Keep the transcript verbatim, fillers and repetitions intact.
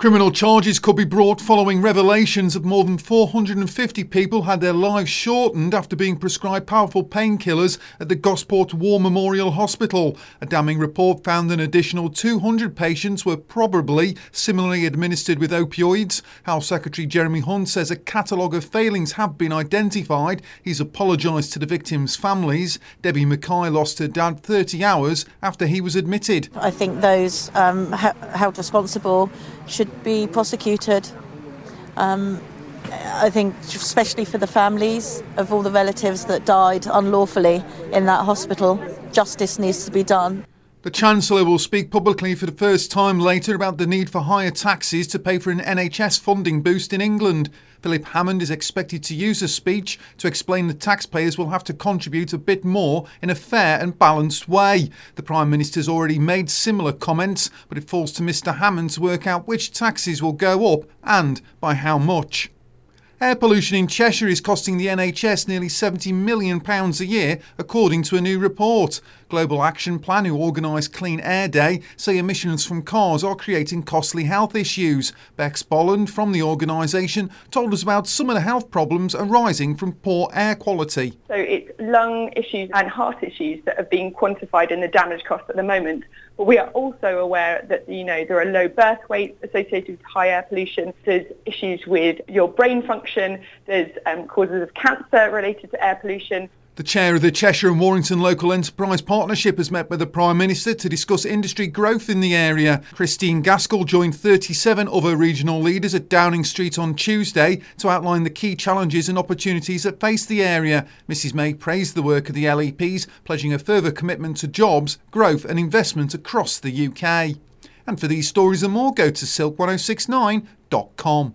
Criminal charges could be brought following revelations that more than four hundred fifty people had their lives shortened after being prescribed powerful painkillers at the Gosport War Memorial Hospital. A damning report found an additional two hundred patients were probably similarly administered with opioids. Health Secretary Jeremy Hunt says a catalogue of failings have been identified. He's apologised to the victims' families. Debbie Mackay lost her dad thirty hours after he was admitted. I think those um, held responsible should be prosecuted. Um, I think especially for the families of all the relatives that died unlawfully in that hospital, justice needs to be done. The Chancellor will speak publicly for the first time later about the need for higher taxes to pay for an N H S funding boost in England. Philip Hammond is expected to use a speech to explain that taxpayers will have to contribute a bit more in a fair and balanced way. The Prime Minister's already made similar comments, but it falls to Mr Hammond to work out which taxes will go up and by how much. Air pollution in Cheshire is costing the N H S nearly seventy million pounds a year, according to a new report. Global Action Plan, who organise Clean Air Day, say emissions from cars are creating costly health issues. Bex Bolland from the organisation told us about some of the health problems arising from poor air quality. So it's lung issues and heart issues that are being quantified in the damage cost at the moment. But we are also aware that, you know, there are low birth weights associated with high air pollution. There's issues with your brain function. There's um, causes of cancer related to air pollution. The chair of the Cheshire and Warrington Local Enterprise Partnership has met with the Prime Minister to discuss industry growth in the area. Christine Gaskell joined thirty-seven other regional leaders at Downing Street on Tuesday to outline the key challenges and opportunities that face the area. Mrs May praised the work of the L E Ps, pledging a further commitment to jobs, growth and investment across the U K. And for these stories and more, go to silk ten sixty-nine dot com.